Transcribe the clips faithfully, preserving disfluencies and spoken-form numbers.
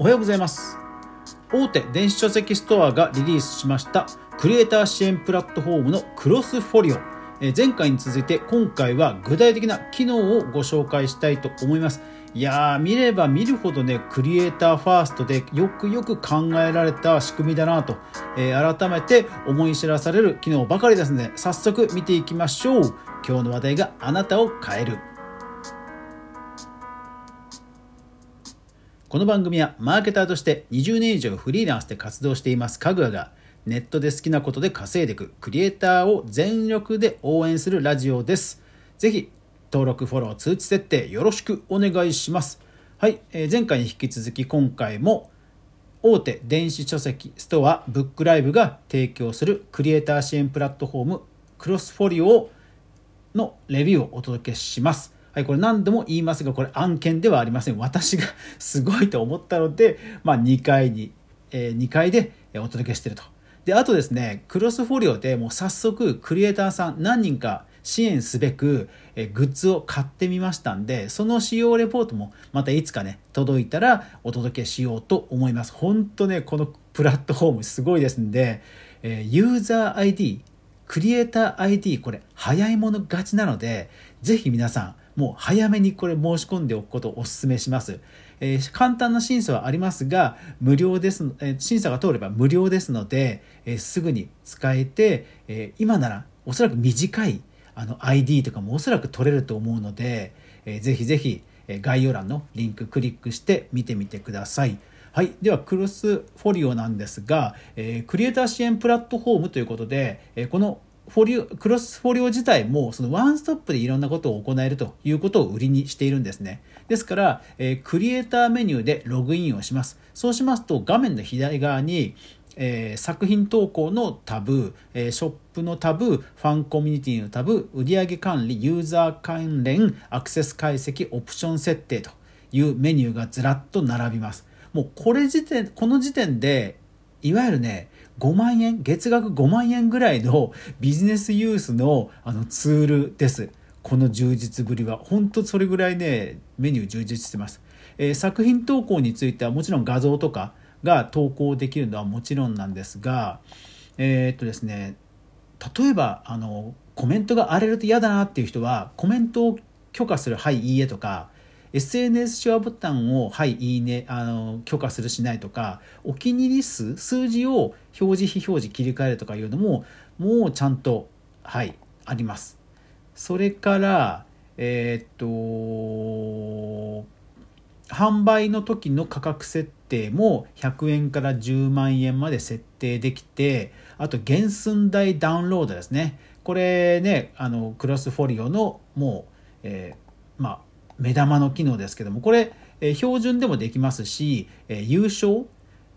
おはようございます。大手電子書籍ストアがリリースしましたクリエイター支援プラットフォームのクロスフォリオ、えー、前回に続いて今回は具体的な機能をご紹介したいと思います。いやー見れば見るほどね、クリエイターファーストでよくよく考えられた仕組みだなと、えー、改めて思い知らされる機能ばかりですので、早速見ていきましょう。今日の話題があなたを変える。この番組はマーケターとしてにじゅうねん以上フリーランスで活動していますかぐわが、ネットで好きなことで稼いでいくクリエイターを全力で応援するラジオです。ぜひ登録、フォロー、通知設定よろしくお願いします。はい、えー、前回に引き続き今回も大手電子書籍ストアブックライブが提供するクリエイター支援プラットフォームクロスフォリオのレビューをお届けします。はい、これ何度も言いますが、これ案件ではありません。私がすごいと思ったので、まあ、にかいに、えー、にかいでお届けしていると。で、あとですね、クロスフォリオでもう早速クリエイターさん何人か支援すべくえグッズを買ってみましたんで、その使用レポートもまたいつかね届いたらお届けしようと思います。本当ね、このプラットフォームすごいですんで、えー、ユーザー アイディー、クリエイター アイディー、 これ早いもの勝ちなので、ぜひ皆さんもう早めにこれ申し込んでおくことをお勧めします。えー、簡単な審査はありますが、無料です、えー、審査が通れば無料ですので、えー、すぐに使えて、えー、今ならおそらく短いあの アイディー とかもおそらく取れると思うので、えー、ぜひぜひ概要欄のリンククリックして見てみてください。はい、ではクロスフォリオなんですが、えー、クリエイター支援プラットフォームということで、えー、このフォリオクロスフォリオ自体もそのワンストップでいろんなことを行えるということを売りにしているんですね。ですから、えー、クリエイターメニューでログインをします。そうしますと画面の左側に、えー、作品投稿のタブ、えー、ショップのタブ、ファンコミュニティのタブ、売上管理、ユーザー関連、アクセス解析、オプション設定というメニューがずらっと並びます。もうこれ時点この時点でいわゆるねごまんえん、月額ごまんえんぐらいのビジネスユースの、あのツールです。この充実ぶりは本当それぐらいねメニュー充実してます。えー、作品投稿についてはもちろん画像とかが投稿できるのはもちろんなんですが、えー、っとですね、例えばあのコメントが荒れると嫌だなっていう人はコメントを許可するはいいいえとか、エスエヌエス シェアボタンをはいいいねあの許可するしないとか、お気に入り数数字を表示非表示切り替えるとかいうのももうちゃんとはいあります。それからえー、っと販売の時の価格設定もひゃくえんからじゅうまんえんまで設定できて、あと原寸大ダウンロードですね。これねあのクロスフォリオのもう、えー、まあ目玉の機能ですけども、これ、えー、標準でもできますし、えー、有償、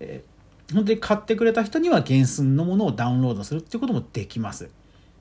えー、本当に買ってくれた人には原寸のものをダウンロードするっていうこともできます。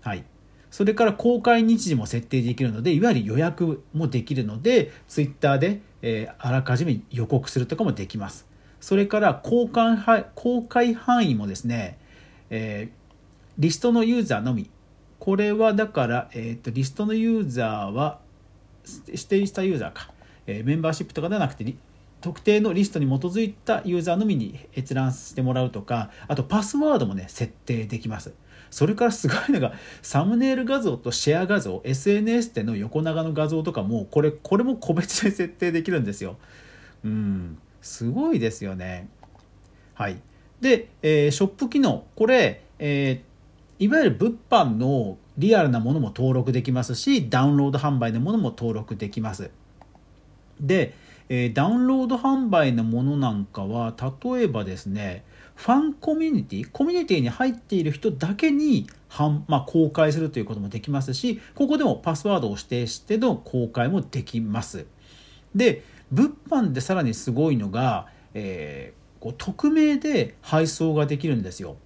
はい。それから公開日時も設定できるので、いわゆる予約もできるので、ツイッターで、えー、あらかじめ予告するとかもできます。それから公開、公開範囲もですね、えー、リストのユーザーのみ。これはだから、えーと、リストのユーザーは指定したユーザーか、えー、メンバーシップとかではなくて特定のリストに基づいたユーザーのみに閲覧してもらうとか、あとパスワードもね設定できます。それからすごいのがサムネイル画像とシェア画像、 エスエヌエス での横長の画像とかもこれこれも個別で設定できるんですよ。うん、すごいですよね。はい。で、えー、ショップ機能、これ、えー、いわゆる物販のリアルなものも登録できますし、ダウンロード販売のものも登録できます。で、えー、ダウンロード販売のものなんかは、例えばですね、ファンコミュニティ、コミュニティに入っている人だけに、まあ、公開するということもできますし、ここでもパスワードを指定しての公開もできます。で、物販でさらにすごいのが、えー、こう匿名で配送ができるんですよ。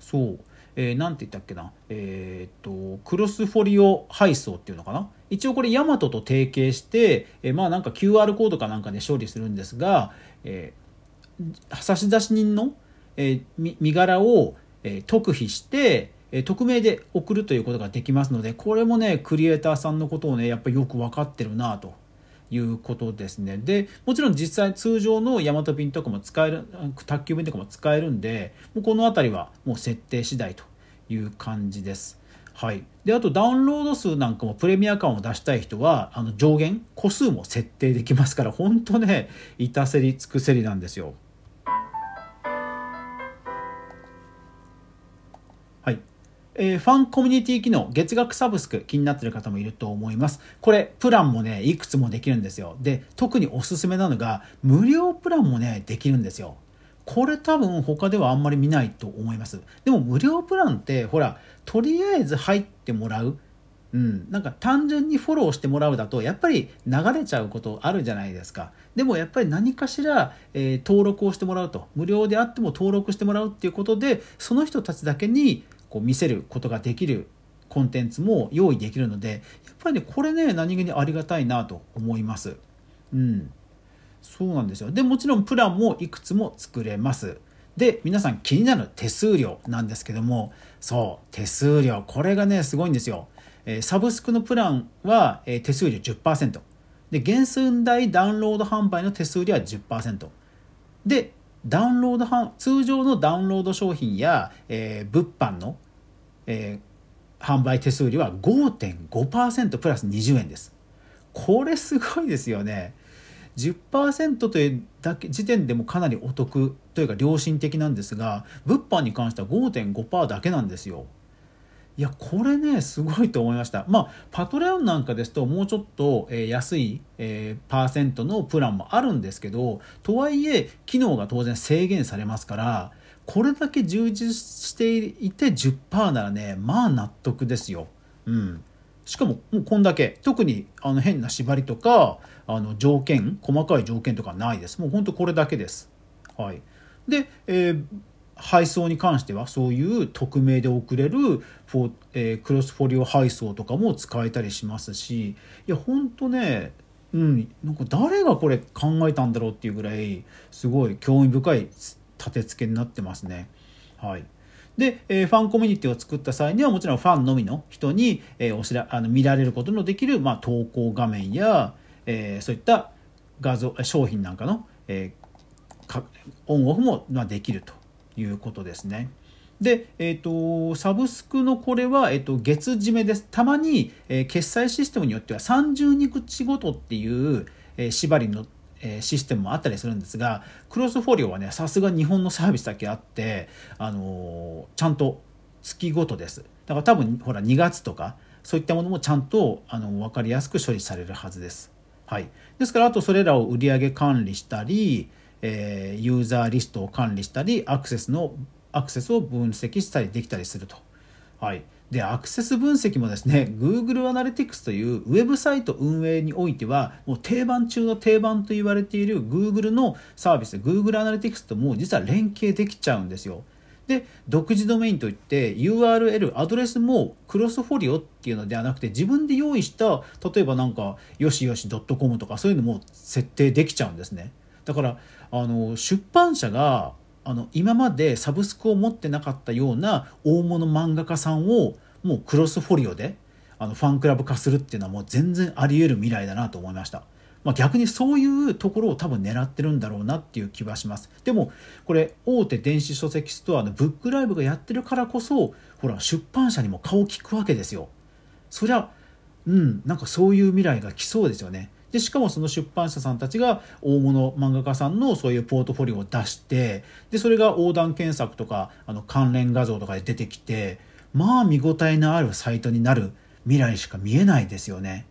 そう。えー、なんて言ったっけな、えー、っとクロスフォリオ配送っていうのかな。一応これヤマトと提携して、えー、まあなんか キューアール コードかなんかで処理するんですが、えー、差出人の、えー、身柄を、えー、特筆して、えー、匿名で送るということができますので、これもねクリエイターさんのことをねやっぱりよく分かってるなということですね。でもちろん実際通常のヤマト便とかも使える、宅急便とかも使えるんで、もうこのあたりはもう設定次第という感じです。はい、であとダウンロード数なんかもプレミア感を出したい人はあの上限個数も設定できますから、本当ね至せり尽くせりなんですよ。はい、えー、ファンコミュニティ機能、月額サブスク気になっている方もいると思います。これプランもねいくつもできるんですよ。で特におすすめなのが無料プランもねできるんですよ。これ多分他ではあんまり見ないと思います。でも無料プランってほらとりあえず入ってもらう、うん、なんか単純にフォローしてもらうだとやっぱり流れちゃうことあるじゃないですか。でもやっぱり何かしら、えー、登録をしてもらうと、無料であっても登録してもらうっていうことでその人たちだけにこう見せることができるコンテンツも用意できるので、やっぱりねこれね何気にありがたいなと思います。うん。そうなんですよ。でもちろんプランもいくつも作れます。で皆さん気になる手数料なんですけども、そう手数料これがねすごいんですよ。えー、サブスクのプランは、えー、手数料 じゅっパーセント で原寸大ダウンロード販売の手数料は じゅっパーセント でダウンロード販通常のダウンロード商品や、えー、物販の、えー、販売手数料は ごてんごパーセント プラスにじゅうえんです。これすごいですよね。じゅっパーセント というだけ時点でもかなりお得というか良心的なんですが、物販に関しては ごてんごパーセント だけなんですよ。いやこれねすごいと思いました。まあパトレオンなんかですともうちょっと、えー、安い、えー、パーセントのプランもあるんですけど、とはいえ機能が当然制限されますから、これだけ充実していて じゅっパーセント ならねまあ納得ですよ。うん。しかももうこんだけ特にあの変な縛りとかあの条件細かい条件とかないです。もう本当これだけです。はい、で、えー、配送に関してはそういう匿名で送れるフォ、えー、クロスフォリオ配送とかも使えたりしますし、いや本当ね、うん、なんか誰がこれ考えたんだろうっていうぐらいすごい興味深い立て付けになってますね。はい。でファンコミュニティを作った際にはもちろんファンのみの人にお知らあの見られることのできる、まあ、投稿画面や、えー、そういった画像商品なんかの、えー、オンオフもできるということですね。で、えー、とサブスクのこれは、えー、と月締めです。たまに、えー、決済システムによってはさんじゅうににちごとっていう、えー、縛りのシステムもあったりするんですが、クロスフォリオはねさすが日本のサービスだけあって、あのー、ちゃんと月ごとです。だから多分ほらにがつとかそういったものもちゃんと、あのー、分かりやすく処理されるはずです。はい、ですからあとそれらを売上管理したり、えー、ユーザーリストを管理したりアクセスのアクセスを分析したりできたりすると。はい、でアクセス分析もですね Google Analytics というウェブサイト運営においてはもう定番中の定番と言われている Google のサービス Google Analytics とも実は連携できちゃうんですよ。で独自ドメインといって ユーアールエル アドレスもクロスフォリオっていうのではなくて自分で用意した例えばなんかよしよし ドットコム とかそういうのも設定できちゃうんですね。だからあの出版社があの今までサブスクを持ってなかったような大物漫画家さんをもうクロスフォリオであのファンクラブ化するっていうのはもう全然あり得る未来だなと思いました。まあ、逆にそういうところを多分狙ってるんだろうなっていう気はします。でもこれ大手電子書籍ストアのブックライブがやってるからこそほら出版社にも顔を利くわけですよ。そりゃうんなんかそういう未来が来そうですよね。でしかもその出版社さんたちが大物漫画家さんのそういうポートフォリオを出してでそれが横断検索とかあの関連画像とかで出てきてまあ見応えのあるサイトになる未来しか見えないですよね。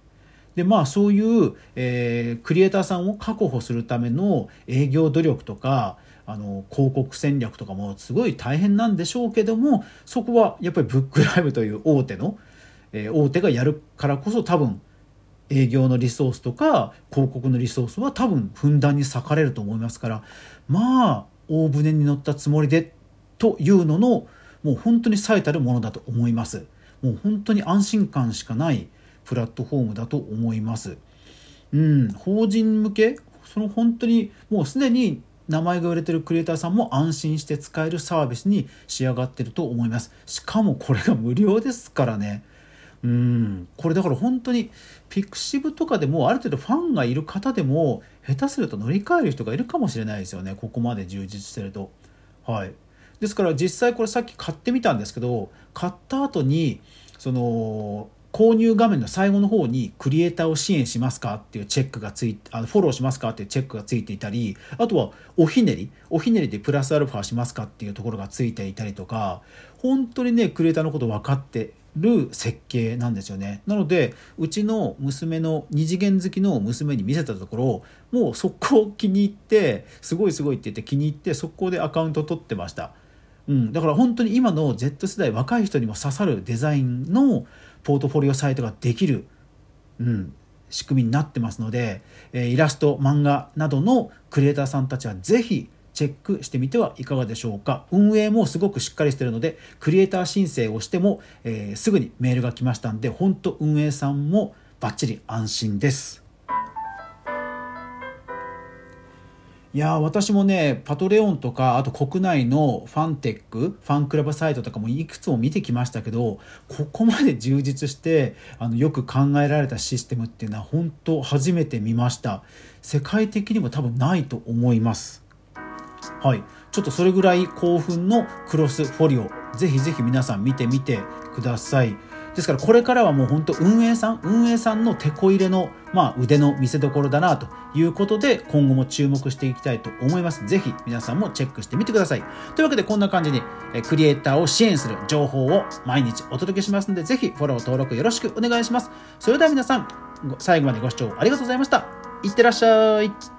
でまあそういう、えー、クリエイターさんを確保するための営業努力とかあの広告戦略とかもすごい大変なんでしょうけどもそこはやっぱりブックライブという大手の、えー、大手がやるからこそ多分営業のリソースとか広告のリソースは多分ふんだんに割かれると思いますからまあ大船に乗ったつもりでというののもう本当に最たるものだと思います。もう本当に安心感しかないプラットフォームだと思います。うん、法人向けその本当にもうすでに名前が売れてるクリエイターさんも安心して使えるサービスに仕上がってると思います。しかもこれが無料ですからねうん、これだから本当にピクシブとかでもある程度ファンがいる方でも下手すると乗り換える人がいるかもしれないですよね、ここまで充実してると。はい、ですから実際これさっき買ってみたんですけど、買った後にその購入画面の最後の方にクリエイターを支援しますかっていうチェックがついて、あのフォローしますかっていうチェックがついていたり、あとはおひねりおひねりでプラスアルファしますかっていうところがついていたりとか、本当にねクリエイターのこと分かってる設計なんですよね。なのでうちの娘の二次元好きの娘に見せたところ、もう速攻気に入って、すごいすごいって言って気に入って速攻でアカウント取ってました。うん、だから本当に今の Z 世代若い人にも刺さるデザインのポートフォリオサイトができる、うん、仕組みになってますので、えー、イラスト漫画などのクリエイターさんたちはぜひチェックしてみてはいかがでしょうか。運営もすごくしっかりしているので、クリエイター申請をしても、えー、すぐにメールが来ましたんで、本当運営さんもバッチリ安心です。いや私もねパトレオンとか、あと国内のファンテックファンクラブサイトとかもいくつも見てきましたけど、ここまで充実してあのよく考えられたシステムっていうのは本当初めて見ました。世界的にも多分ないと思います。はい、ちょっとそれぐらい興奮のクロスフォリオ、ぜひぜひ皆さん見てみてください。ですからこれからはもう本当運営さん運営さんの手こ入れの、まあ、腕の見せ所だなということで、今後も注目していきたいと思います。ぜひ皆さんもチェックしてみてください。というわけでこんな感じにクリエイターを支援する情報を毎日お届けしますので、ぜひフォロー登録よろしくお願いします。それでは皆さん最後までご視聴ありがとうございました。いってらっしゃい。